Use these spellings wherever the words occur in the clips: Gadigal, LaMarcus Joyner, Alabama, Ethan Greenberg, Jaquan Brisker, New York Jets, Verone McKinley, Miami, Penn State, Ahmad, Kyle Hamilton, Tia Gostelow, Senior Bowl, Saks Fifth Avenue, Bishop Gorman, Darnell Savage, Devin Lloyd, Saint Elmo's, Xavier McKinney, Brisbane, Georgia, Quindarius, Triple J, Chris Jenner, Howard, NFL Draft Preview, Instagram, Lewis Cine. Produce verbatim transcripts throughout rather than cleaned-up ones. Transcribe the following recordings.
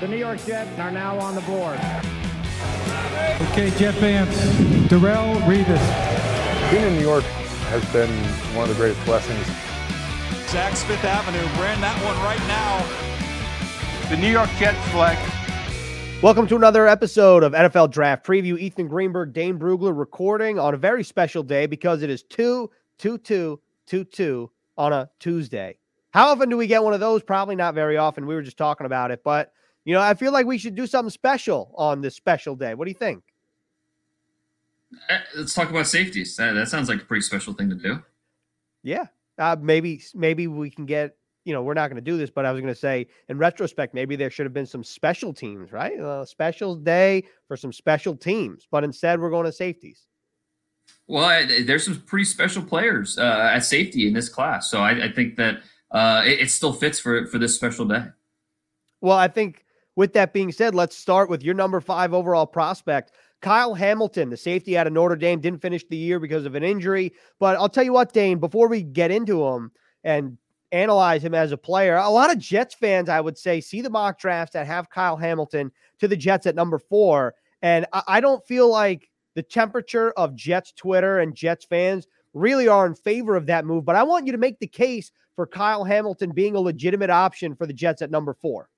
The New York Jets are now on the board. Okay, Jet fans, Darrell Revis. Being in New York has been one of the greatest blessings. Saks Fifth Avenue, we're in that one right now. The New York Jets select. Welcome to another episode of N F L Draft Preview. Ethan Greenberg, Dane Brugler recording on a very special day because it is two two two two two on a Tuesday. How often do we get one of those? Probably not very often. We were just talking about it, but you know, I feel like we should do something special on this special day. What do you think? Let's talk about safeties. That, that sounds like a pretty special thing to do. Yeah. Uh, maybe, maybe we can get, you know, we're not going to do this, but I was going to say in retrospect, maybe there should have been some special teams, right? A special day for some special teams, but instead we're going to safeties. Well, I, there's some pretty special players uh, at safety in this class. So I, I think that uh, it, it still fits for, for this special day. Well, I think with that being said, let's start with your number five overall prospect, Kyle Hamilton, the safety out of Notre Dame, didn't finish the year because of an injury. But I'll tell you what, Dane, before we get into him and analyze him as a player, a lot of Jets fans, I would say, see the mock drafts that have Kyle Hamilton to the Jets at number four. And I, I don't feel like the temperature of Jets Twitter and Jets fans really are in favor of that move. But I want you to make the case for Kyle Hamilton being a legitimate option for the Jets at number four.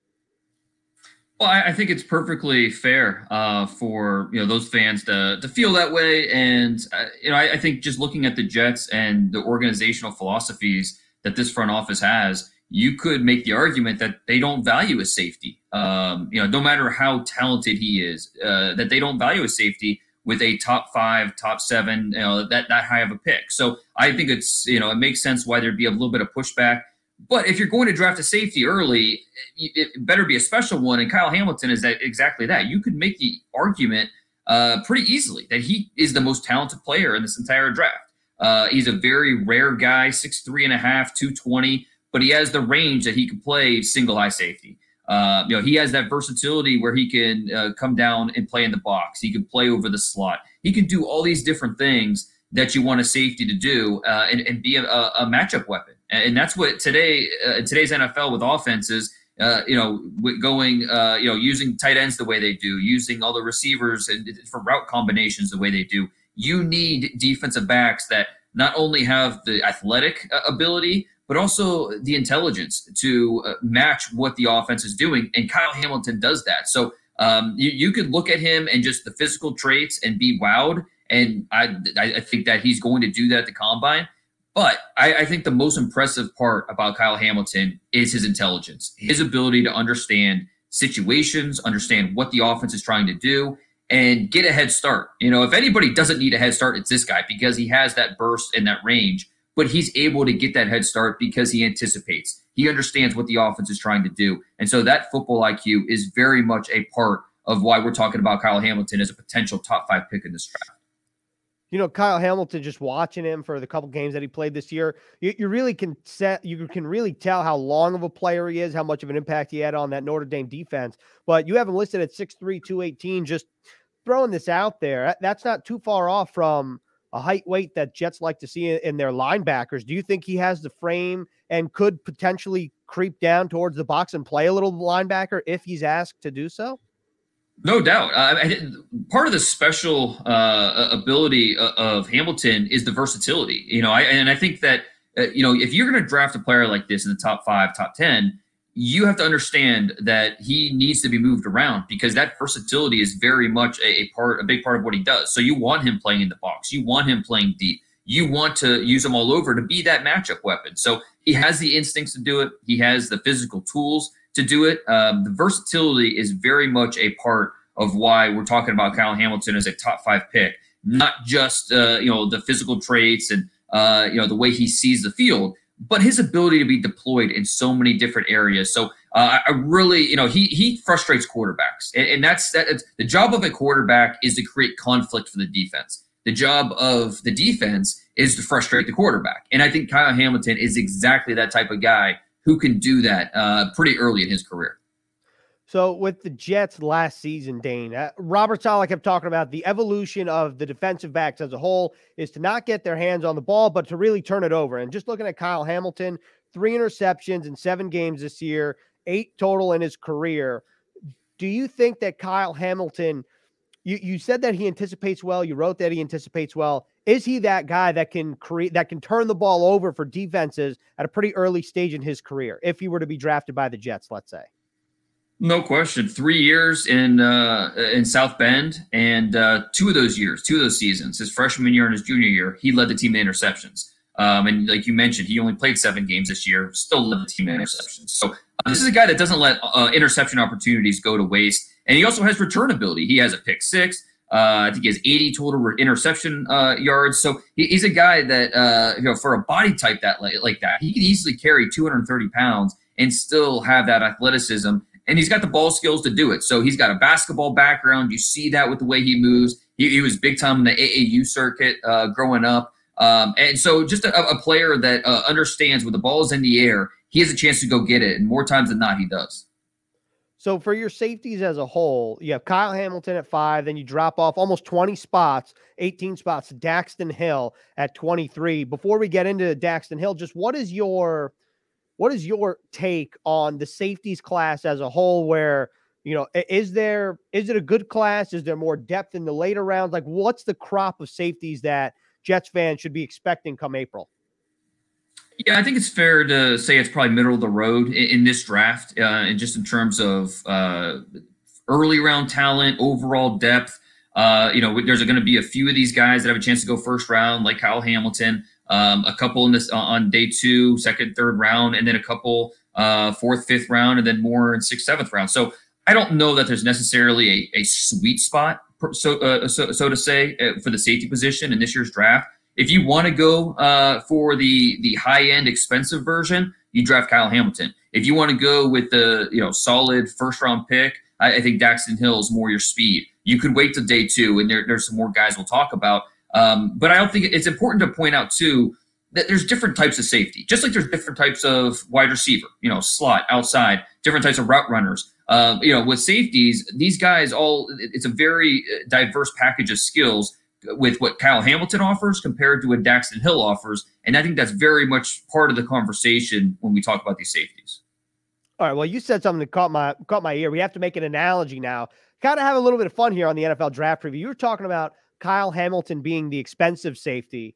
Well, I, I think it's perfectly fair uh, for you know those fans to to feel that way, and uh, you know I, I think just looking at the Jets and the organizational philosophies that this front office has, you could make the argument that they don't value a safety. Um, you know, no matter how talented he is, uh, that they don't value a safety with a top five, top seven, you know, that that high of a pick. So I think it's you know it makes sense why there'd be a little bit of pushback. But if you're going to draft a safety early, it better be a special one. And Kyle Hamilton is that exactly that. You could make the argument uh, pretty easily that he is the most talented player in this entire draft. Uh, he's a very rare guy, six three and a half, two twenty, but he has the range that he can play single high safety. Uh, you know, he has that versatility where he can uh, come down and play in the box. He can play over the slot. He can do all these different things that you want a safety to do uh, and, and be a, a matchup weapon. And that's what today, uh, in today's N F L with offenses, uh, you know, going, uh, you know, using tight ends the way they do, using all the receivers and for route combinations the way they do. You need defensive backs that not only have the athletic ability, but also the intelligence to uh, match what the offense is doing. And Kyle Hamilton does that. So um, you, you could look at him and just the physical traits and be wowed. And I, I think that he's going to do that at the combine. But I, I think the most impressive part about Kyle Hamilton is his intelligence, his ability to understand situations, understand what the offense is trying to do, and get a head start. You know, if anybody doesn't need a head start, it's this guy because he has that burst and that range. But he's able to get that head start because he anticipates. He understands what the offense is trying to do. And so that football I Q is very much a part of why we're talking about Kyle Hamilton as a potential top five pick in this draft. You know, Kyle Hamilton, just watching him for the couple games that he played this year, you, you really can set, you can really tell how long of a player he is, how much of an impact he had on that Notre Dame defense. But you have him listed at six three, two eighteen, just throwing this out there. That's not too far off from a height weight that Jets like to see in, in their linebackers. Do you think he has the frame and could potentially creep down towards the box and play a little linebacker if he's asked to do so? No doubt. Uh, I, part of the special uh, ability of, of Hamilton is the versatility. You know, I, and I think that uh, you know if you're going to draft a player like this in the top five, top ten, you have to understand that he needs to be moved around because that versatility is very much a, a part, a big part of what he does. So you want him playing in the box, you want him playing deep, you want to use him all over to be that matchup weapon. So he has the instincts to do it. He has the physical tools to do it. Um, the versatility is very much a part of why we're talking about Kyle Hamilton as a top five pick, not just, uh, you know, the physical traits and, uh, you know, the way he sees the field, but his ability to be deployed in so many different areas. So uh, I really, you know, he he frustrates quarterbacks. And, and that's that, it's, the job of a quarterback is to create conflict for the defense. The job of the defense is to frustrate the quarterback. And I think Kyle Hamilton is exactly that type of guy who can do that uh, pretty early in his career. So with the Jets last season, Dane, uh, Robert Saleh kept talking about the evolution of the defensive backs as a whole is to not get their hands on the ball, but to really turn it over. And just looking at Kyle Hamilton, three interceptions in seven games this year, eight total in his career. Do you think that Kyle Hamilton, you, you said that he anticipates well, you wrote that he anticipates well. Is he that guy that can create, that can turn the ball over for defenses at a pretty early stage in his career, if he were to be drafted by the Jets, let's say? No question. Three years in uh, in South Bend, and uh, two of those years, two of those seasons, his freshman year and his junior year, he led the team in interceptions. Um, and like you mentioned, he only played seven games this year, still led the team in interceptions. So uh, this is a guy that doesn't let uh, interception opportunities go to waste. And he also has return ability. He has a pick six. Uh, I think he has eighty total interception uh, yards. So he, he's a guy that, uh, you know, for a body type that like that, he could easily carry two hundred thirty pounds and still have that athleticism. And he's got the ball skills to do it. So he's got a basketball background. You see that with the way he moves. He, he was big time in the A A U circuit uh, growing up. Um, and so just a, a player that uh, understands when the ball is in the air, he has a chance to go get it. And more times than not, he does. So for your safeties as a whole, you have Kyle Hamilton at five, then you drop off almost twenty spots, eighteen spots, Daxton Hill at twenty-three. Before we get into Daxton Hill, just what is your what is your take on the safeties class as a whole? Where, you know, is there is it a good class? Is there more depth in the later rounds? Like, what's the crop of safeties that Jets fans should be expecting come April? Yeah, I think it's fair to say it's probably middle of the road in, in this draft, uh, and just in terms of uh, early round talent, overall depth. Uh, you know, there's going to be a few of these guys that have a chance to go first round, like Kyle Hamilton. Um, a couple in this uh, on day two, second, third round, and then a couple uh, fourth, fifth round, and then more in sixth, seventh round. So I don't know that there's necessarily a, a sweet spot, so uh, so so to say, uh, for the safety position in this year's draft. If you want to go uh, for the the high-end expensive version, you draft Kyle Hamilton. If you want to go with the, you know, solid first-round pick, I, I think Daxton Hill is more your speed. You could wait till day two, and there, there's some more guys we'll talk about. Um, but I don't think it's important to point out, too, that there's different types of safety. Just like there's different types of wide receiver, you know, slot, outside, different types of route runners. Uh, you know, with safeties, these guys all – it's a very diverse package of skills with what Kyle Hamilton offers compared to what Daxton Hill offers. And I think that's very much part of the conversation when we talk about these safeties. All right. Well, you said something that caught my, caught my ear. We have to make an analogy now. Kind of have a little bit of fun here on the N F L Draft Preview. You were talking about Kyle Hamilton being the expensive safety.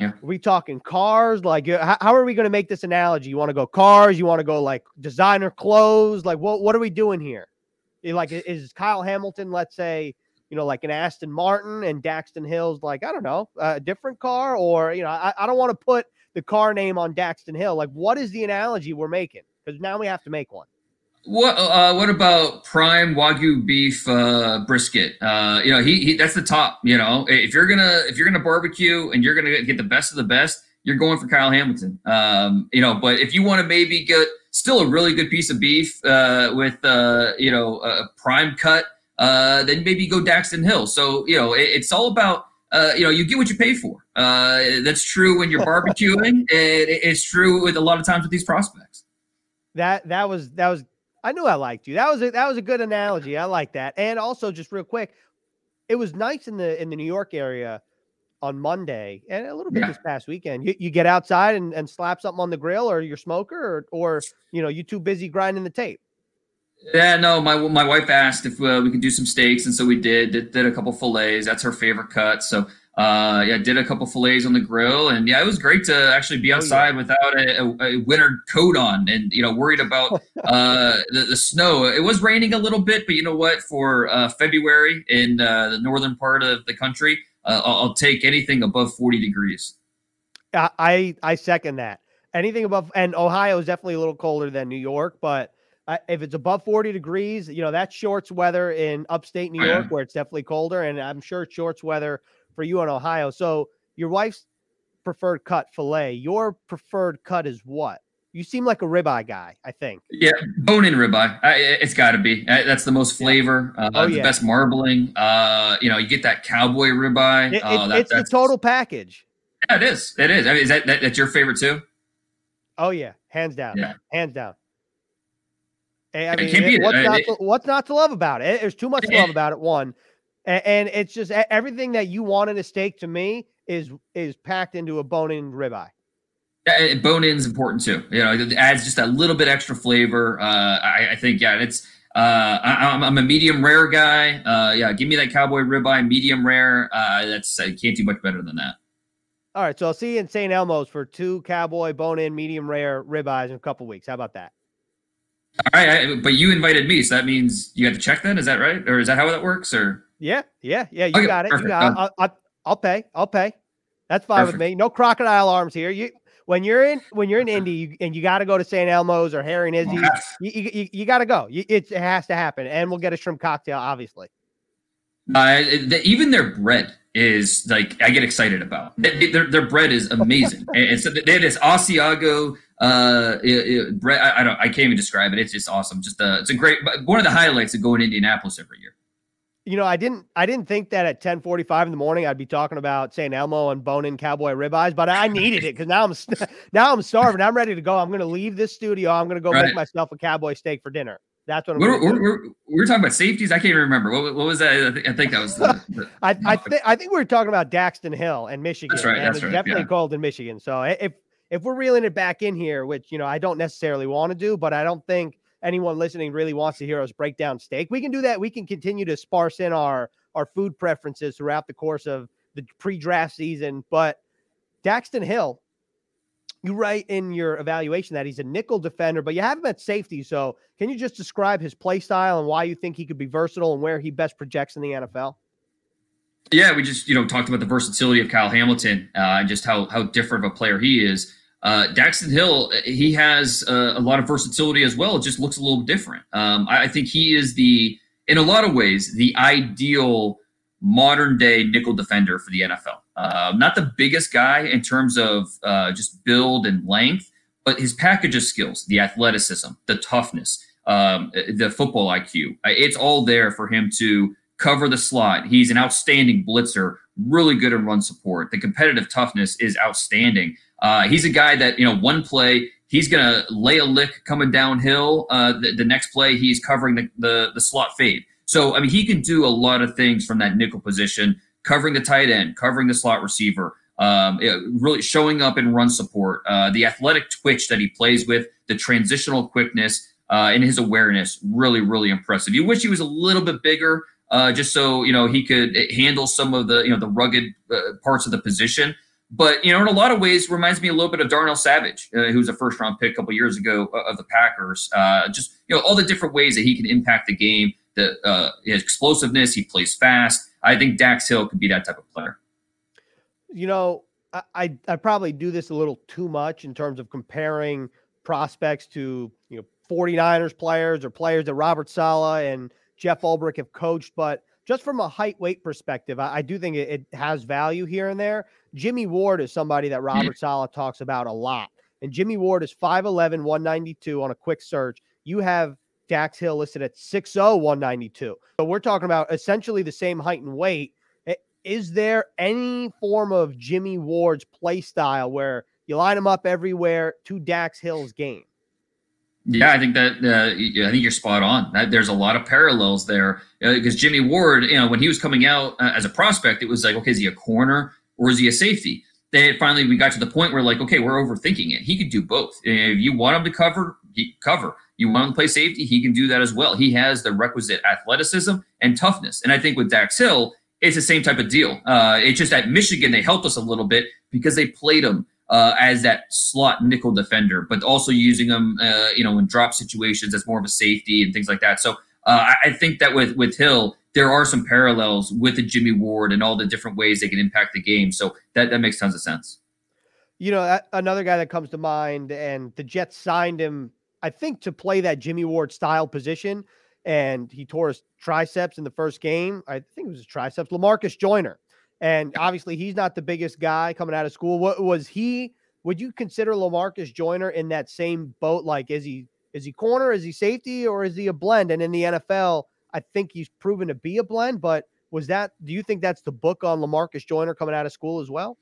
Yeah. Are we talking cars? Like, how are we going to make this analogy? You want to go cars? You want to go like designer clothes? Like, what, what are we doing here? Like, is Kyle Hamilton, let's say, you know, like an Aston Martin, and Daxton Hill's like, I don't know, a different car? Or, you know, I, I don't want to put the car name on Daxton Hill. Like, what is the analogy we're making? Because now we have to make one. What uh, what about prime Wagyu beef uh, brisket? Uh, you know, he, he that's the top. You know, if you're gonna if you're gonna barbecue and you're gonna get the best of the best, you're going for Kyle Hamilton. Um, you know, but if you want to maybe get still a really good piece of beef uh, with uh, you know a prime cut. Uh, then maybe go Daxton Hill. So, you know, it, it's all about, uh, you know, you get what you pay for. Uh, that's true when you're barbecuing. it, it, it's true with a lot of times with these prospects. That, that was, that was, I knew I liked you. That was a, that was a good analogy. I like that. And also just real quick, it was nice in the, in the New York area on Monday and a little bit yeah. this past weekend. You, you get outside and, and slap something on the grill or your smoker or, or, you know, you too busy grinding the tape. Yeah, no, my my wife asked if uh, we could do some steaks, and so we did, did, did a couple fillets. That's her favorite cut. So, uh, yeah, did a couple fillets on the grill, and, yeah, it was great to actually be outside oh, yeah. without a, a, a winter coat on and, you know, worried about uh, the, the snow. It was raining a little bit, but you know what? For uh, February in uh, the northern part of the country, uh, I'll, I'll take anything above forty degrees. I, I, I second that. Anything above – and Ohio is definitely a little colder than New York, but – if it's above forty degrees, you know, that's shorts weather in upstate New York, where it's definitely colder. And I'm sure it's shorts weather for you in Ohio. So your wife's preferred cut, filet. Your preferred cut is what? You seem like a ribeye guy, I think. Yeah, bone-in ribeye. I, it's got to be. I, that's the most flavor, uh, oh, yeah. the best marbling. Uh, you know, you get that cowboy ribeye. It, it, uh, that, it's that's, the total package. Yeah, it is. It is. I mean, is that, that that's your favorite too? Oh, yeah. Hands down. Yeah. Hands down. I mean, it it, what's, I mean, not to, it, what's not to love about it? There's too much to love about it, one. And, and it's just everything that you want in a steak to me is is packed into a bone-in ribeye. Yeah, bone-in is important, too. You know, it adds just a little bit extra flavor. Uh, I, I think, yeah, it's – Uh, I, I'm, I'm a medium rare guy. Uh, yeah, give me that cowboy ribeye, medium rare. Uh, that's I can't do much better than that. All right, so I'll see you in Saint Elmo's for two cowboy bone-in medium rare ribeyes in a couple weeks. How about that? All right, I, but you invited me, so that means you have to check then. Is that right, or is that how that works? Or yeah, yeah, yeah. You okay, got it. You got it. I'll, I'll, I'll pay. I'll pay. That's fine perfect. With me. No crocodile arms here. You. When you're in when you're in Indy you, and you got to go to Saint Elmo's or Harry and Izzy, yes. you you, you, you got to go. You, it, it has to happen, and we'll get a shrimp cocktail, obviously. Uh, the, even their bread is like I get excited about. They, their their bread is amazing, and, and so they have this Asiago uh, it, it, bread. I, I don't I can't even describe it. It's just awesome. Just uh, it's a great one of the highlights of going to Indianapolis every year. You know, I didn't I didn't think that at ten forty-five in the morning I'd be talking about Saint Elmo and bone-in cowboy ribeyes, but I needed it because now I'm now I'm starving. I'm ready to go. I'm going to leave this studio. I'm going to go right. make myself a cowboy steak for dinner. That's what I'm we're, we're, we're, we're talking about safeties. I can't even remember. What, what was that? I think, I think that was the, the – I, I, th- I think we were talking about Daxton Hill and Michigan. That's right. And that's it's right, definitely yeah. cold in Michigan. So if, if we're reeling it back in here, which, you know, I don't necessarily want to do, but I don't think – anyone listening really wants to hear us break down steak. We can do that. We can continue to sparse in our, our food preferences throughout the course of the pre-draft season. But Daxton Hill, you write in your evaluation that he's a nickel defender, but you have him at safety. So can you just describe his play style and why you think he could be versatile and where he best projects in the N F L? Yeah, we just, you know, talked about the versatility of Kyle Hamilton uh, and just how, how different of a player he is. Uh, Daxton Hill, he has uh, a lot of versatility as well. It just looks a little different. Um, I, I think he is the, in a lot of ways, the ideal modern day nickel defender for the N F L. Uh, not the biggest guy in terms of uh, just build and length, but his package of skills, the athleticism, the toughness, um, the football I Q, it's all there for him to cover the slot. He's an outstanding blitzer, really good in run support. The competitive toughness is outstanding. Uh, he's a guy that, you know, one play, he's going to lay a lick coming downhill. Uh, the, the next play, he's covering the, the, the slot fade. So, I mean, he can do a lot of things from that nickel position, covering the tight end, covering the slot receiver, um, it, really showing up in run support, uh, the athletic twitch that he plays with, the transitional quickness, uh, and his awareness, really, really impressive. You wish he was a little bit bigger, uh, just so, you know, he could handle some of the, you know, the rugged uh, parts of the position. But, you know, in a lot of ways, reminds me a little bit of Darnell Savage, uh, who was a first-round pick a couple years ago uh, of the Packers. Uh, just, you know, all the different ways that he can impact the game, the uh, his explosiveness, he plays fast. I think Dax Hill could be that type of player. You know, I, I, I probably do this a little too much in terms of comparing prospects to, you know, 49ers players or players that Robert Saleh and Jeff Ulbrich have coached, but just from a height-weight perspective, I, I do think it, it has value here and there. Jimmy Ward is somebody that Robert Saleh talks about a lot. And Jimmy Ward is five eleven, one ninety-two on a quick search. You have Dax Hill listed at six oh, one ninety-two. So we're talking about essentially the same height and weight. Is there any form of Jimmy Ward's play style where you line him up everywhere to Dax Hill's game? Yeah, I think that uh, I think you're spot on. There's a lot of parallels there because uh, Jimmy Ward, you know, when he was coming out uh, as a prospect, it was like, okay, is he a corner or is he a safety? Then finally we got to the point where like, okay, we're overthinking it. He could do both. If you want him to cover, he cover. You want him to play safety, he can do that as well. He has the requisite athleticism and toughness. And I think with Dax Hill, it's the same type of deal. Uh, it's just at Michigan they helped us a little bit because they played him Uh, as that slot nickel defender, but also using him, uh, you know, in drop situations as more of a safety and things like that. So uh, I think that with with Hill, there are some parallels with the Jimmy Ward and all the different ways they can impact the game. So that, that makes tons of sense. You know, another guy that comes to mind, and the Jets signed him, I think, to play that Jimmy Ward style position, and he tore his triceps in the first game. I think it was his triceps, LaMarcus Joyner. And obviously he's not the biggest guy coming out of school. What was he, would you consider LaMarcus Joyner in that same boat? Like, is he, is he corner? Is he safety or is he a blend? And in the N F L, I think he's proven to be a blend, but was that, do you think that's the book on LaMarcus Joyner coming out of school as well?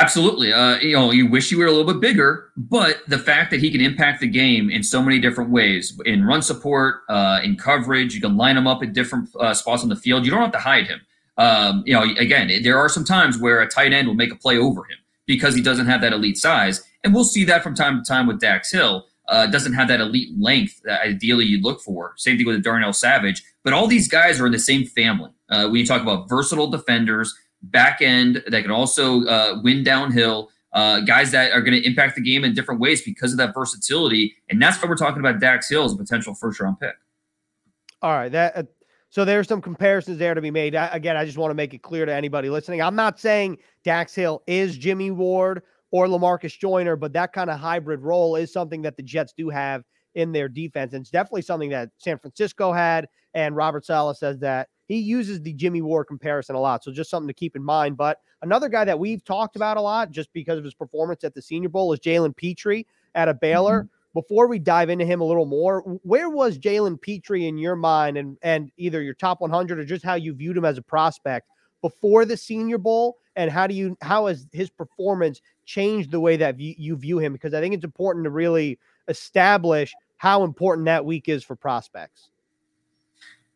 Absolutely. Uh, you know, you wish you were a little bit bigger, but the fact that he can impact the game in so many different ways, in run support, uh, in coverage, you can line him up at different uh, spots on the field. You don't have to hide him. Um, you know, again, there are some times where a tight end will make a play over him because he doesn't have that elite size. And we'll see that from time to time with Dax Hill. uh, doesn't have that elite length that ideally you'd look for. Same thing with Darnell Savage. But all these guys are in the same family. Uh, when you talk about versatile defenders, back end that can also uh, win downhill, uh, guys that are going to impact the game in different ways because of that versatility. And that's why we're talking about Dax Hill as a potential first-round pick. All right. That uh, so there's some comparisons there to be made. I, again, I just want to make it clear to anybody listening. I'm not saying Dax Hill is Jimmy Ward or LaMarcus Joyner, but that kind of hybrid role is something that the Jets do have in their defense. And it's definitely something that San Francisco had, and Robert Saleh says that he uses the Jimmy Ward comparison a lot, so just something to keep in mind. But another guy that we've talked about a lot just because of his performance at the Senior Bowl is Jalen Pitre out of Baylor. Mm-hmm. Before we dive into him a little more, where was Jalen Pitre in your mind and, and either your top one hundred or just how you viewed him as a prospect before the Senior Bowl? And how do you how has his performance changed the way that you view him? Because I think it's important to really establish how important that week is for prospects.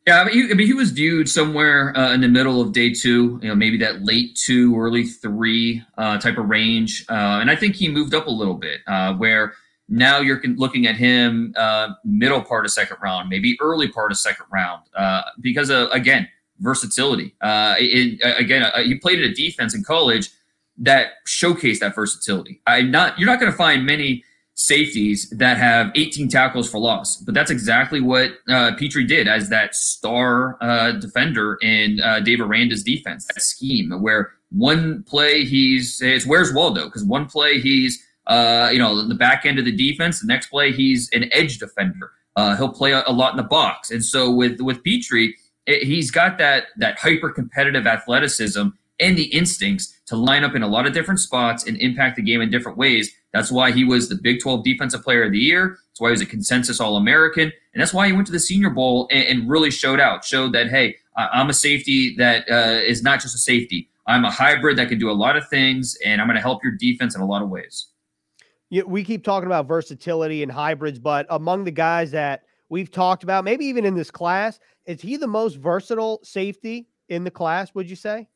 Yeah, I mean, he, I mean, he was viewed somewhere uh, in the middle of day two, you know, maybe that late two, early three uh, type of range. Uh, and I think he moved up a little bit uh, where now you're looking at him uh, middle part of second round, maybe early part of second round uh, because, of, again, versatility. Uh, it, again, uh, he played at a defense in college that showcased that versatility. I'm not, you're not going to find many safeties that have eighteen tackles for loss, but that's exactly what uh, Pitre did as that star uh, defender in uh, Dave Aranda's defense. That scheme where one play he's it's where's Waldo, because one play he's uh, you know the back end of the defense, the next play he's an edge defender. Uh, he'll play a, a lot in the box, and so with with Pitre, it, he's got that that hyper competitive athleticism and the instincts to line up in a lot of different spots and impact the game in different ways. That's why he was the Big twelve Defensive Player of the Year. That's why he was a consensus All-American. And that's why he went to the Senior Bowl and, and really showed out, showed that, hey, I'm a safety that uh, is not just a safety. I'm a hybrid that can do a lot of things, and I'm going to help your defense in a lot of ways. Yeah, we keep talking about versatility and hybrids, but among the guys that we've talked about, maybe even in this class, is he the most versatile safety in the class, would you say?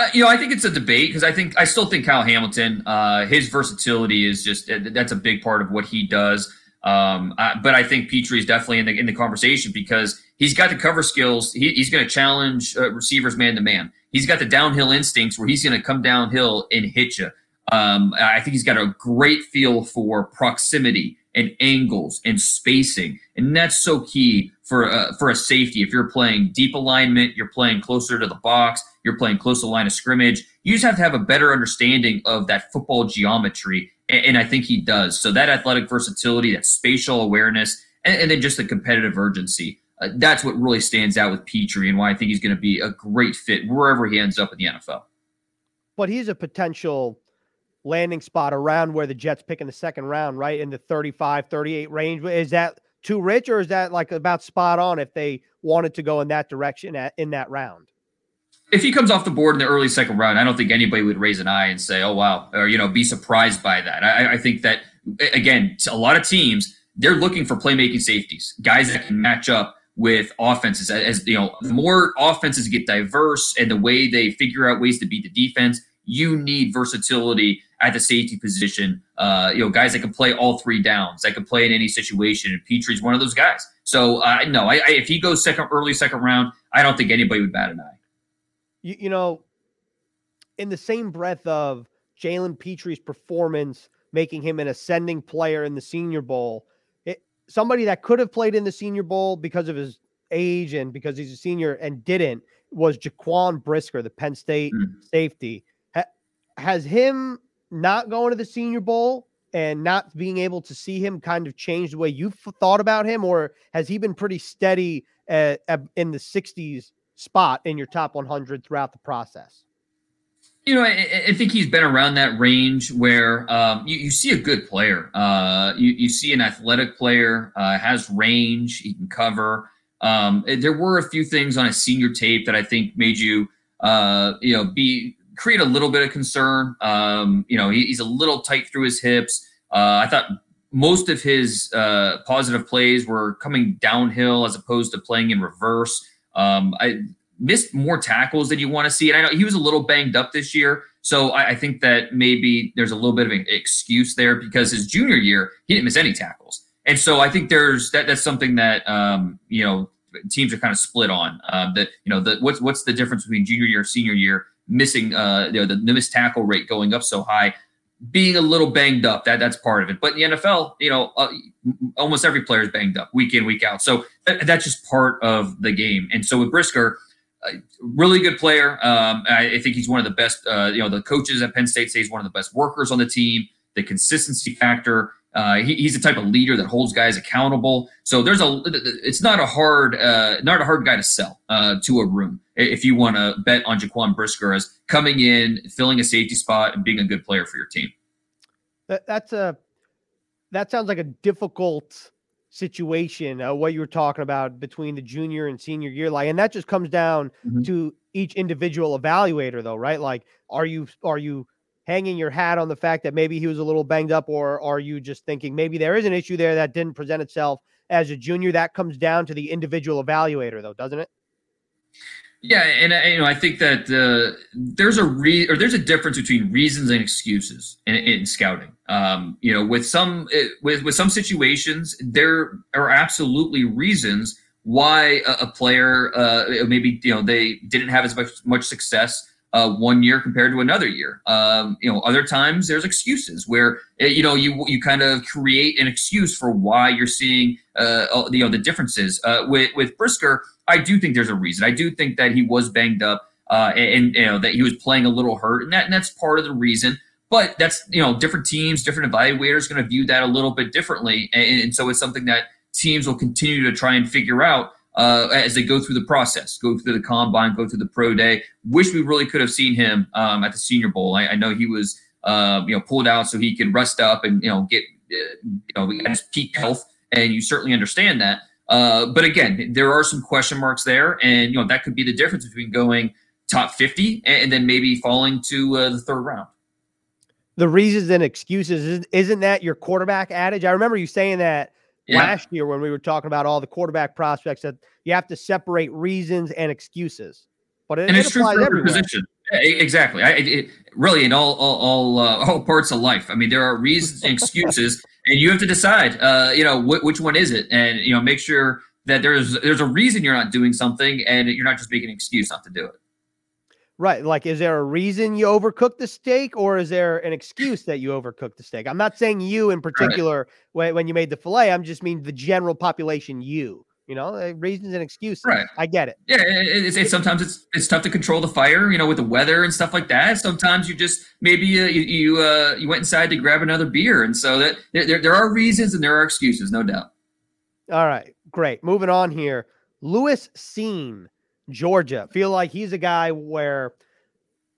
Uh, you know, I think it's a debate because I think I still think Kyle Hamilton, uh, his versatility is just that's a big part of what he does. Um, I, but I think Pitre is definitely in the in the conversation because he's got the cover skills. He, he's going to challenge uh, receivers man to man. He's got the downhill instincts where he's going to come downhill and hit you. Um, I think he's got a great feel for proximity and angles and spacing, and that's so key for uh, for a safety. If you're playing deep alignment, you're playing closer to the box, you're playing close to the line of scrimmage, you just have to have a better understanding of that football geometry, and, and I think he does. So that athletic versatility, that spatial awareness, and, and then just the competitive urgency, uh, that's what really stands out with Pitre and why I think he's going to be a great fit wherever he ends up in the N F L. But he's a potential landing spot around where the Jets pick in the second round, right? In the thirty-five, thirty-eight range. Is that too rich, or is that like about spot on if they wanted to go in that direction at, in that round? If he comes off the board in the early second round, I don't think anybody would raise an eye and say, oh, wow, or, you know, be surprised by that. I, I think that, again, a lot of teams, they're looking for playmaking safeties, guys that can match up with offenses. As you know, the more offenses get diverse and the way they figure out ways to beat the defense, you need versatility at the safety position. Uh, you know, guys that can play all three downs, that can play in any situation. And Petrie's one of those guys. So, uh, no, I, I, if he goes second, early second round, I don't think anybody would bat an eye. You, you know, in the same breath of Jalen Petrie's performance, making him an ascending player in the Senior Bowl, it, somebody that could have played in the Senior Bowl because of his age and because he's a senior and didn't, was Jaquan Brisker, the Penn State mm-hmm. safety. Ha, has him not going to the Senior Bowl and not being able to see him kind of change the way you've thought about him, or has he been pretty steady at, at, in the sixties spot in your top one hundred throughout the process? You know, I, I think he's been around that range where um, you, you see a good player. Uh, you, you see an athletic player, uh, has range, he can cover. Um, there were a few things on his senior tape that I think made you, uh, you know, be create a little bit of concern. Um, you know, he, he's a little tight through his hips. Uh, I thought most of his uh, positive plays were coming downhill as opposed to playing in reverse. Um, I missed more tackles than you want to see. And I know he was a little banged up this year, So I, I think that maybe there's a little bit of an excuse there because his junior year, he didn't miss any tackles. And so I think there's that. That's something that, um, you know, teams are kind of split on uh, that. You know, the, what's what's the difference between junior year, senior year, missing, uh, you know, the, the missed tackle rate going up so high, being a little banged up. That that's part of it. But in the N F L, you know, uh, almost every player is banged up week in, week out. So th- that's just part of the game. And so with Brisker, uh, really good player. Um, I, I think he's one of the best. Uh, you know, the coaches at Penn State say he's one of the best workers on the team. The consistency factor. Uh, he, he's the type of leader that holds guys accountable. So there's a, it's not a hard, uh, not a hard guy to sell uh, to a room if you want to bet on Jaquan Brisker as coming in, filling a safety spot, and being a good player for your team. That, that's a, that sounds like a difficult situation. Uh, what you were talking about between the junior and senior year, like, and that just comes down mm-hmm. to each individual evaluator, though, right? Like, are you, are you hanging your hat on the fact that maybe he was a little banged up, or are you just thinking maybe there is an issue there that didn't present itself as a junior? That comes down to the individual evaluator, though, doesn't it? Yeah. And, you know, I think that uh, there's a re or there's a difference between reasons and excuses in, in scouting. Um, you know, with some, with, with some situations, there are absolutely reasons why a, a player uh, maybe, you know, they didn't have as much, much success Uh, one year compared to another year. Um, you know, other times there's excuses where, you know, you you kind of create an excuse for why you're seeing, uh, you know, the differences. Uh, with, with Brisker, I do think there's a reason. I do think that he was banged up uh, and, and, you know, that he was playing a little hurt. And, that, and that's part of the reason. But that's, you know, different teams, different evaluators going to view that a little bit differently. And, and so it's something that teams will continue to try and figure out Uh, as they go through the process, go through the combine, go through the pro day. Wish we really could have seen him um, at the Senior Bowl. I, I know he was, uh, you know, pulled out so he could rest up and, you know, get, uh, you know, at his peak health. And you certainly understand that. Uh, but again, there are some question marks there, and you know that could be the difference between going top fifty and, and then maybe falling to uh, the third round. The reasons and excuses, isn't that your quarterback adage? I remember you saying that. Yeah. Last year when we were talking about all the quarterback prospects, that you have to separate reasons and excuses. But it, and it's it applies true for every position. Yeah, exactly. I, it, really, in all all all, uh, all parts of life. I mean, there are reasons and excuses, and you have to decide, uh, you know, wh- which one is it, and you know, make sure that there's there's a reason you're not doing something, and you're not just making an excuse not to do it. Right. Like, is there a reason you overcooked the steak, or is there an excuse that you overcooked the steak? I'm not saying you in particular right. when, when you made the filet. I'm just mean the general population, you, you know, reasons and excuses. Right. I get it. Yeah. It's, it's sometimes it's it's tough to control the fire, you know, with the weather and stuff like that. Sometimes you just maybe uh, you you, uh, you went inside to grab another beer. And so that there, there are reasons and there are excuses, no doubt. All right. Great. Moving on here. Lewis Cine, Georgia. Feel like he's a guy where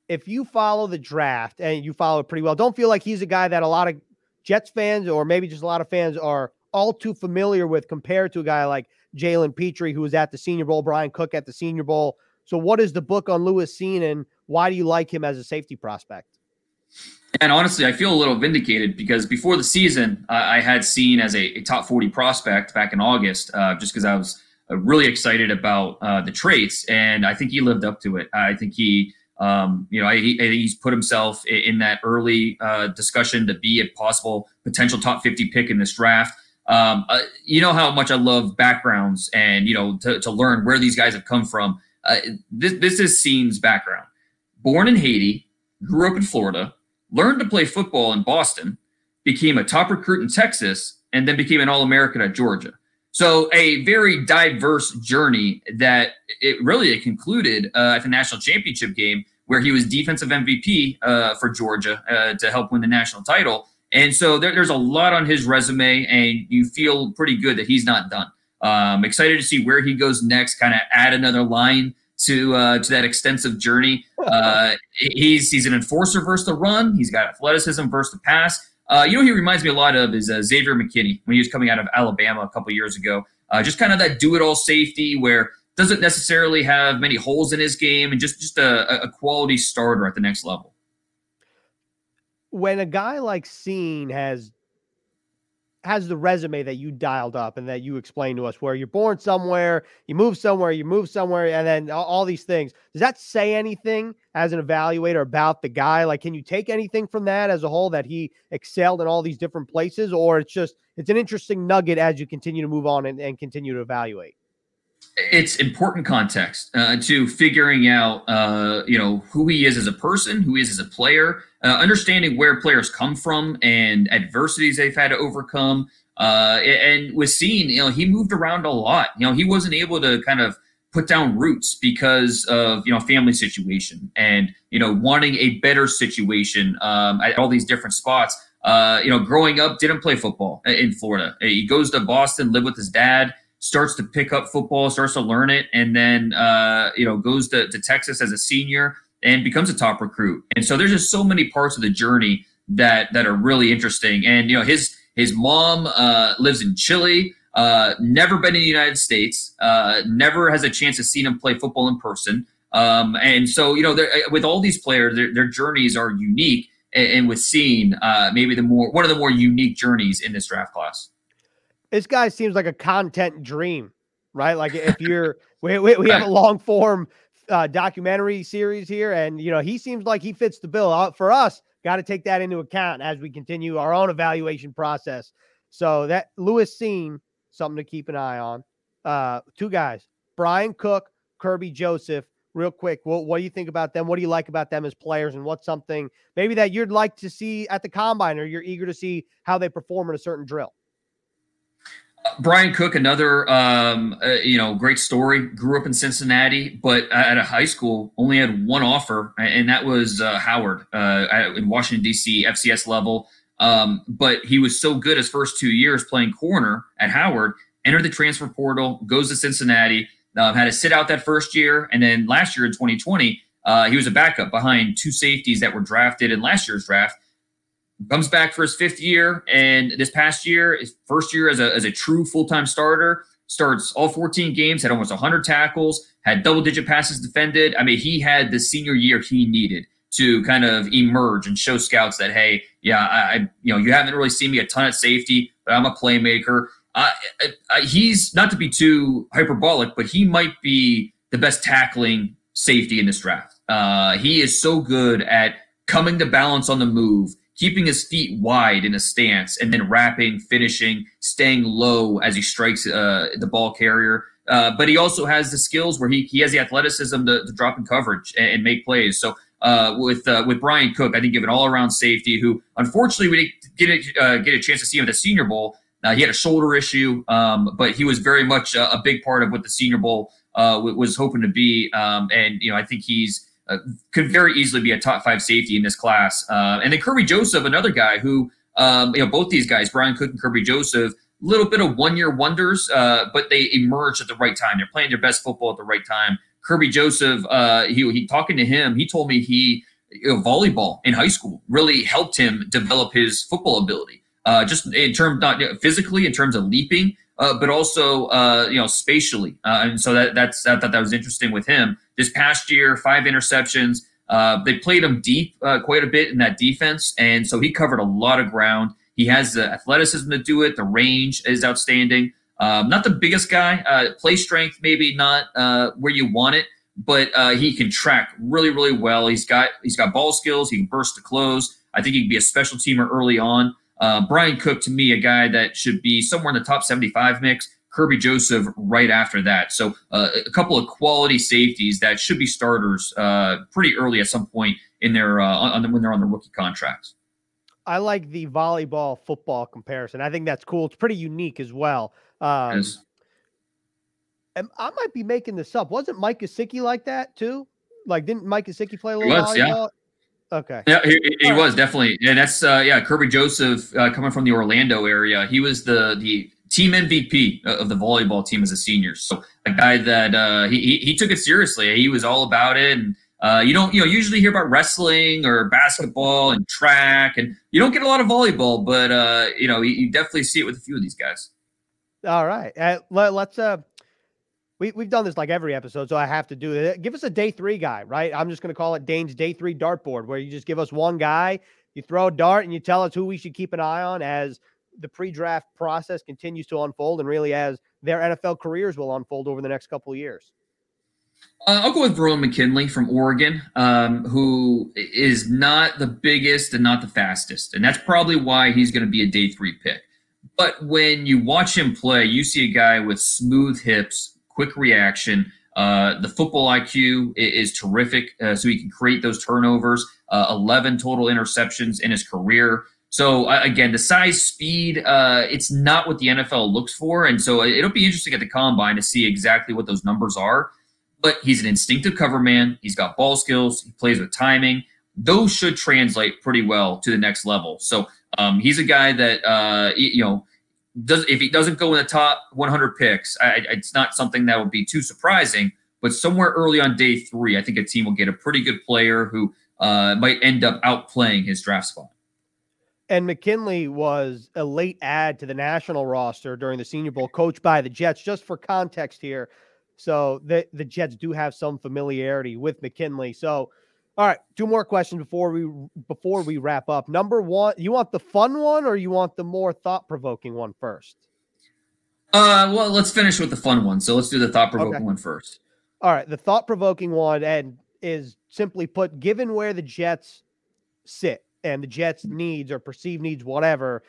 if you follow the draft and you follow it pretty well, don't feel like he's a guy that a lot of Jets fans or maybe just a lot of fans are all too familiar with compared to a guy like Jalen Pitre, who was at the Senior Bowl, Brian Cook at the Senior Bowl. So what is the book on Lewis Cine, and why do you like him as a safety prospect? And honestly, I feel a little vindicated because before the season, uh, I had Cine as a, a top forty prospect back in August, uh, just because I was really excited about uh, the traits, and I think he lived up to it. I think he, um, you know, I, he, he's put himself in, in that early uh, discussion to be a possible potential top fifty pick in this draft. Um, uh, you know how much I love backgrounds, and you know to, to learn where these guys have come from. Uh, this this is Cine's background. Born in Haiti, grew up in Florida, learned to play football in Boston, became a top recruit in Texas, and then became an All-American at Georgia. So a very diverse journey that it really it concluded uh, at the national championship game, where he was defensive M V P uh, for Georgia uh, to help win the national title. And so there, there's a lot on his resume, and you feel pretty good that he's not done. Um, excited to see where he goes next, kind of add another line to uh, to that extensive journey. Uh, he's he's an enforcer versus the run. He's got athleticism versus the pass. Uh, you know, he reminds me a lot of is uh, Xavier McKinney when he was coming out of Alabama a couple years ago. Uh, just kind of that do-it-all safety where doesn't necessarily have many holes in his game, and just just a, a quality starter at the next level. When a guy like Cine has has the resume that you dialed up and that you explained to us, where you're born somewhere, you move somewhere, you move somewhere, and then all, all these things. Does that say anything as an evaluator about the guy? Like, can you take anything from that as a whole, that he excelled in all these different places, or it's just, it's an interesting nugget as you continue to move on and, and continue to evaluate? It's important context uh, to figuring out, uh, you know, who he is as a person, who he is as a player, uh, understanding where players come from and adversities they've had to overcome. Uh, and with Cine, you know, he moved around a lot. You know, he wasn't able to kind of put down roots because of, you know, family situation and, you know, wanting a better situation um, at all these different spots. Uh, you know, growing up, didn't play football in Florida. He goes to Boston, lived with his dad, starts to pick up football, starts to learn it, and then, uh, you know, goes to, to Texas as a senior and becomes a top recruit. And so there's just so many parts of the journey that that are really interesting. And, you know, his his mom uh, lives in Chile, uh, never been in the United States, uh, never has a chance to see him play football in person. Um, and so, you know, with all these players, their, their journeys are unique. And, and with Cine, uh, maybe the more one of the more unique journeys in this draft class. This guy seems like a content dream, right? Like if you're, we, we, we have a long form uh, documentary series here, and you know, he seems like he fits the bill uh, for us. Got to take that into account as we continue our own evaluation process. So that Lewis Cine, something to keep an eye on. Uh, two guys, Brian Cook, Kirby Joseph, real quick. What, what do you think about them? What do you like about them as players, and what's something maybe that you'd like to see at the combine, or you're eager to see how they perform in a certain drill? Brian Cook, another, um, uh, you know, great story. Grew up in Cincinnati, but at a high school, only had one offer, and that was uh, Howard uh, in Washington, D C, F C S level. Um, but he was so good his first two years playing corner at Howard, entered the transfer portal, goes to Cincinnati, uh, had to sit out that first year. And then last year in twenty twenty, uh, he was a backup behind two safeties that were drafted in last year's draft. Comes back for his fifth year, and this past year, his first year as a as a true full-time starter, starts all fourteen games, had almost one hundred tackles, had double-digit passes defended. I mean, he had the senior year he needed to kind of emerge and show scouts that, hey, yeah, I, I you know, you haven't really seen me a ton at safety, but I'm a playmaker. I, I, I, he's, not to be too hyperbolic, but he might be the best tackling safety in this draft. Uh, he is so good at coming to balance on the move, keeping his feet wide in a stance, and then wrapping, finishing, staying low as he strikes uh, the ball carrier. Uh, but he also has the skills where he he has the athleticism to, to drop in coverage and, and make plays. So uh, with uh, with Brian Cook, I think you have an all-around safety who, unfortunately, we didn't get a, uh, get a chance to see him at the Senior Bowl. Uh, he had a shoulder issue, um, but he was very much a, a big part of what the Senior Bowl uh, was hoping to be. Um, and, you know, I think he's, Uh, could very easily be a top five safety in this class. Uh, and then Kirby Joseph, another guy who, um, you know, both these guys, Brian Cook and Kirby Joseph, little bit of one-year wonders, uh, but they emerged at the right time. They're playing their best football at the right time. Kirby Joseph, uh, he, he talking to him, he told me he, you know, volleyball in high school really helped him develop his football ability, uh, just in terms, not you know, physically, in terms of leaping, Uh, but also, uh, you know, spatially. Uh, and so that, that's, I thought that was interesting with him. This past year, five interceptions. Uh, they played him deep uh, quite a bit in that defense. And so he covered a lot of ground. He has the athleticism to do it. The range is outstanding. Um, not the biggest guy. Uh, play strength, maybe not uh, where you want it, but uh, he can track really, really well. He's got, he's got ball skills. He can burst to close. I think he can be a special teamer early on. Uh, Brian Cook, to me, a guy that should be somewhere in the top seventy-five mix. Kirby Joseph right after that. So uh, a couple of quality safeties that should be starters uh, pretty early at some point in their uh, on the, when they're on their rookie contracts. I like the volleyball football comparison. I think that's cool. It's pretty unique as well. Um, yes. And I might be making this up. Wasn't Mike Kosicki like that too? Like, didn't Mike Kosicki play a little was, volleyball? Yeah. Okay. Yeah, he, he was definitely, and that's uh, yeah. Kirby Joseph, uh, coming from the Orlando area, he was the the team M V P of the volleyball team as a senior. So a guy that uh, he he took it seriously. He was all about it, and uh, you don't you know usually hear about wrestling or basketball and track, and you don't get a lot of volleyball, but uh, you know you, you definitely see it with a few of these guys. All right, uh, let, let's. Uh... We, we've done this like every episode, so I have to do it. Give us a day three guy, right? I'm just going to call it Dane's day three dartboard, where you just give us one guy, you throw a dart, and you tell us who we should keep an eye on as the pre-draft process continues to unfold and really as their N F L careers will unfold over the next couple of years? Uh, I'll go with Verone McKinley from Oregon, um, who is not the biggest and not the fastest. And that's probably why he's going to be a day three pick. But when you watch him play, you see a guy with smooth hips, quick reaction. Uh, the football I Q is, is terrific, uh, so he can create those turnovers, uh, eleven total interceptions in his career. So, uh, again, the size, speed, uh, it's not what the N F L looks for. And so it'll be interesting at the Combine to see exactly what those numbers are. But he's an instinctive cover man. He's got ball skills. He plays with timing. Those should translate pretty well to the next level. So um, he's a guy that, uh, you know, does, if he doesn't go in the top one hundred picks, I, it's not something that would be too surprising. But somewhere early on day three, I think a team will get a pretty good player who uh, might end up outplaying his draft spot. And McKinley was a late add to the national roster during the Senior Bowl, coached by the Jets. Just for context here, so the, the Jets do have some familiarity with McKinley. So, all right, two more questions before we before we wrap up. Number one, you want the fun one or you want the more thought-provoking one first? Uh, well, let's finish with the fun one. So let's do the thought-provoking okay. one first. All right, the thought-provoking one and is simply put, given where the Jets sit and the Jets' needs or perceived needs, whatever,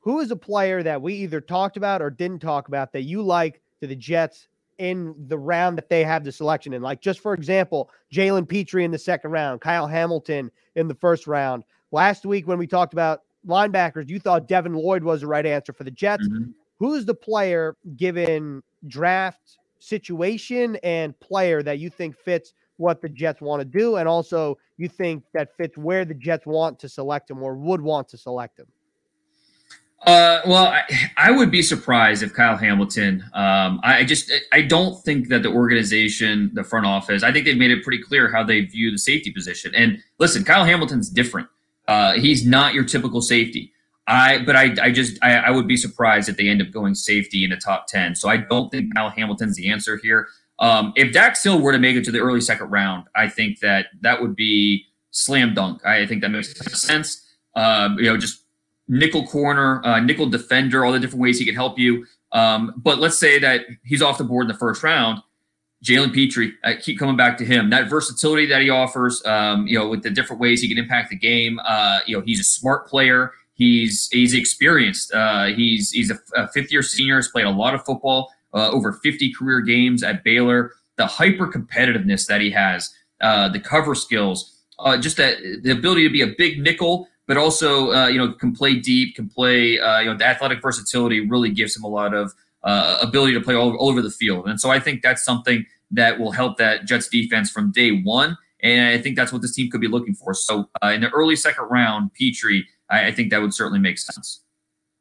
who is a player that we either talked about or didn't talk about that you like to the Jets in the round that they have the selection in? Like, just for example, Jalen Pitre in the second round, Kyle Hamilton in the first round. Last week when we talked about linebackers, you thought Devin Lloyd was the right answer for the Jets. Mm-hmm. Who's the player, given draft situation and player, that you think fits what the Jets want to do, and also you think that fits where the Jets want to select him or would want to select him? Uh, well, I, I would be surprised if Kyle Hamilton, um, I just, I don't think that the organization, the front office, I think they've made it pretty clear how they view the safety position. And listen, Kyle Hamilton's different. Uh, he's not your typical safety. I, but I, I just, I, I would be surprised if they end up going safety in the top ten. So I don't think Kyle Hamilton's the answer here. Um, if Dax Hill were to make it to the early second round, I think that that would be slam dunk. I think that makes sense. Um, you know, just nickel corner, uh, nickel defender, all the different ways he can help you. Um, but let's say that he's off the board in the first round. Jalen Pitre, I keep coming back to him. That versatility that he offers, um, you know, with the different ways he can impact the game. Uh, you know, he's a smart player. He's he's experienced. Uh, he's he's a, a fifth-year senior. Has played a lot of football. Uh, over fifty career games at Baylor, the hyper competitiveness that he has, uh, the cover skills, uh, just that the ability to be a big nickel, but also, uh, you know, can play deep, can play, uh, you know, the athletic versatility really gives him a lot of uh, ability to play all, all over the field. And so I think that's something that will help that Jets defense from day one. And I think that's what this team could be looking for. So uh, in the early second round, Pitre, I, I think that would certainly make sense.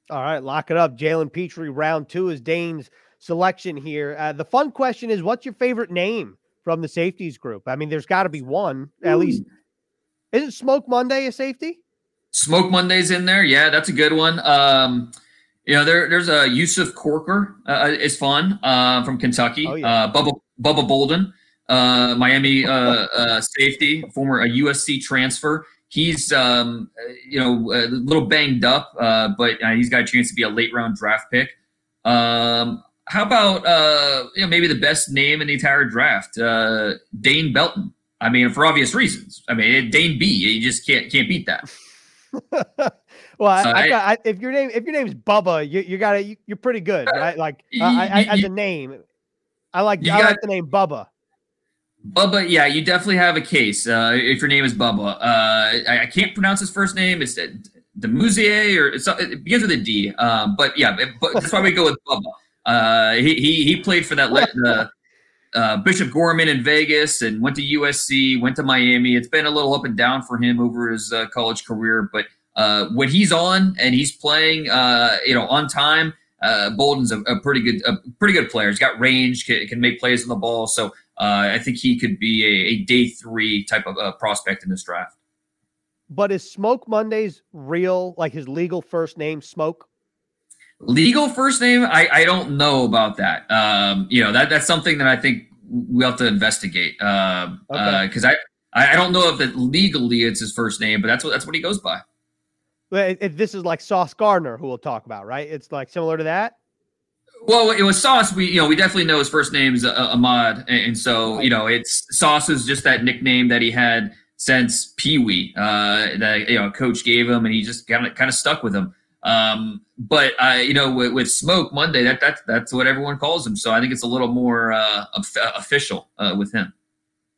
All right, lock it up. Jalen Pitre, round two is Dane's selection here. Uh, the fun question is, what's your favorite name from the safeties group? I mean, there's got to be one, at Ooh. least. Isn't Smoke Monday a safety? Smoke Monday's in there. Yeah, that's a good one. Um, you know, there, there's a Yusuf Corker uh, is fun uh, from Kentucky. Oh, yeah. uh, Bubba, Bubba Bolden, uh, Miami uh, uh, safety, former a U S C transfer. He's, um, you know, a little banged up, uh, but uh, he's got a chance to be a late round draft pick. Um, How about uh, you know, maybe the best name in the entire draft, uh, Dane Belton? I mean, for obvious reasons. I mean, Dane B. You just can't can't beat that. Well, I, uh, I, I, if your name if your name's Bubba, you you got you, you're pretty good, right? Like uh, I, I, as a name, I like I like the name Bubba. Bubba, yeah, you definitely have a case uh, if your name is Bubba. Uh, I, I can't pronounce his first name. It's the Mousier, or it's, it begins with a D. Um, but yeah, but that's why we go with Bubba. Uh, he, he, he played for that, uh, uh, Bishop Gorman in Vegas and went to U S C, went to Miami. It's been a little up and down for him over his uh, college career, but, uh, when he's on and he's playing, uh, you know, on time, uh, Bolden's a, a pretty good, a pretty good player. He's got range, can, can make plays on the ball. So, uh, I think he could be a, a day three type of uh, prospect in this draft. But is Smoke Monday's real, like his legal first name, Smoke? Legal first name? I, I don't know about that. Um, you know, that that's something that I think we have to investigate. Uh, okay. uh, cause I, I don't know if that legally it's his first name, but that's what, that's what he goes by. It, it, this is like Sauce Gardner, who we'll talk about, right? It's like similar to that. Well, it was Sauce. We, you know, we definitely know his first name is uh, Ahmad, and so you know, it's Sauce is just that nickname that he had since Pee Wee. Uh, that you know, coach gave him, and he just kind of kind of stuck with him. Um, but uh, you know, with, with Smoke Monday, that that's that's what everyone calls him. So I think it's a little more uh, official uh, with him.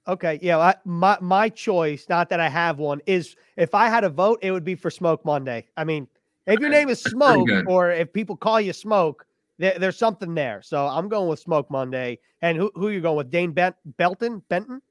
Okay, yeah, I, my my choice, not that I have one, is if I had a vote, it would be for Smoke Monday. I mean, if your name is Smoke, or if people call you Smoke, there, there's something there. So I'm going with Smoke Monday. And who who are you going with? Dane Bent, Belton? Benton?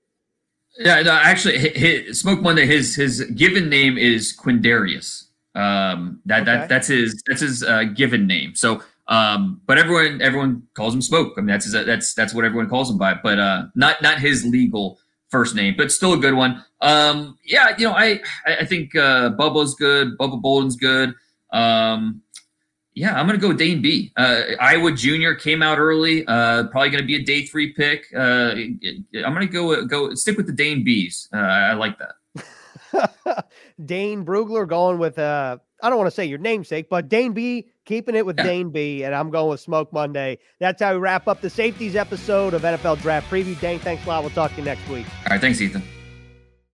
Yeah, no, actually, his, his, Smoke Monday. His his given name is Quindarius. Um, that okay. that that's his that's his uh, given name. So. Um, but everyone, everyone calls him Smoke. I mean, that's, his, that's, that's what everyone calls him by, but, uh, not, not his legal first name, but still a good one. Um, yeah, you know, I, I think, uh, Bubba's good. Bubba Bolden's good. Um, yeah, I'm going to go Dane B. Uh, Iowa Junior came out early, uh, probably going to be a day three pick. Uh, I'm going to go, go stick with the Dane B's. Uh, I like that. Dane Brugler going with, uh, I don't want to say your namesake, but Dane B, keeping it with yeah. Dane B, and I'm going with Smoke Monday. That's how we wrap up the safeties episode of N F L Draft Preview. Dane, thanks a lot. We'll talk to you next week. All right. Thanks, Ethan.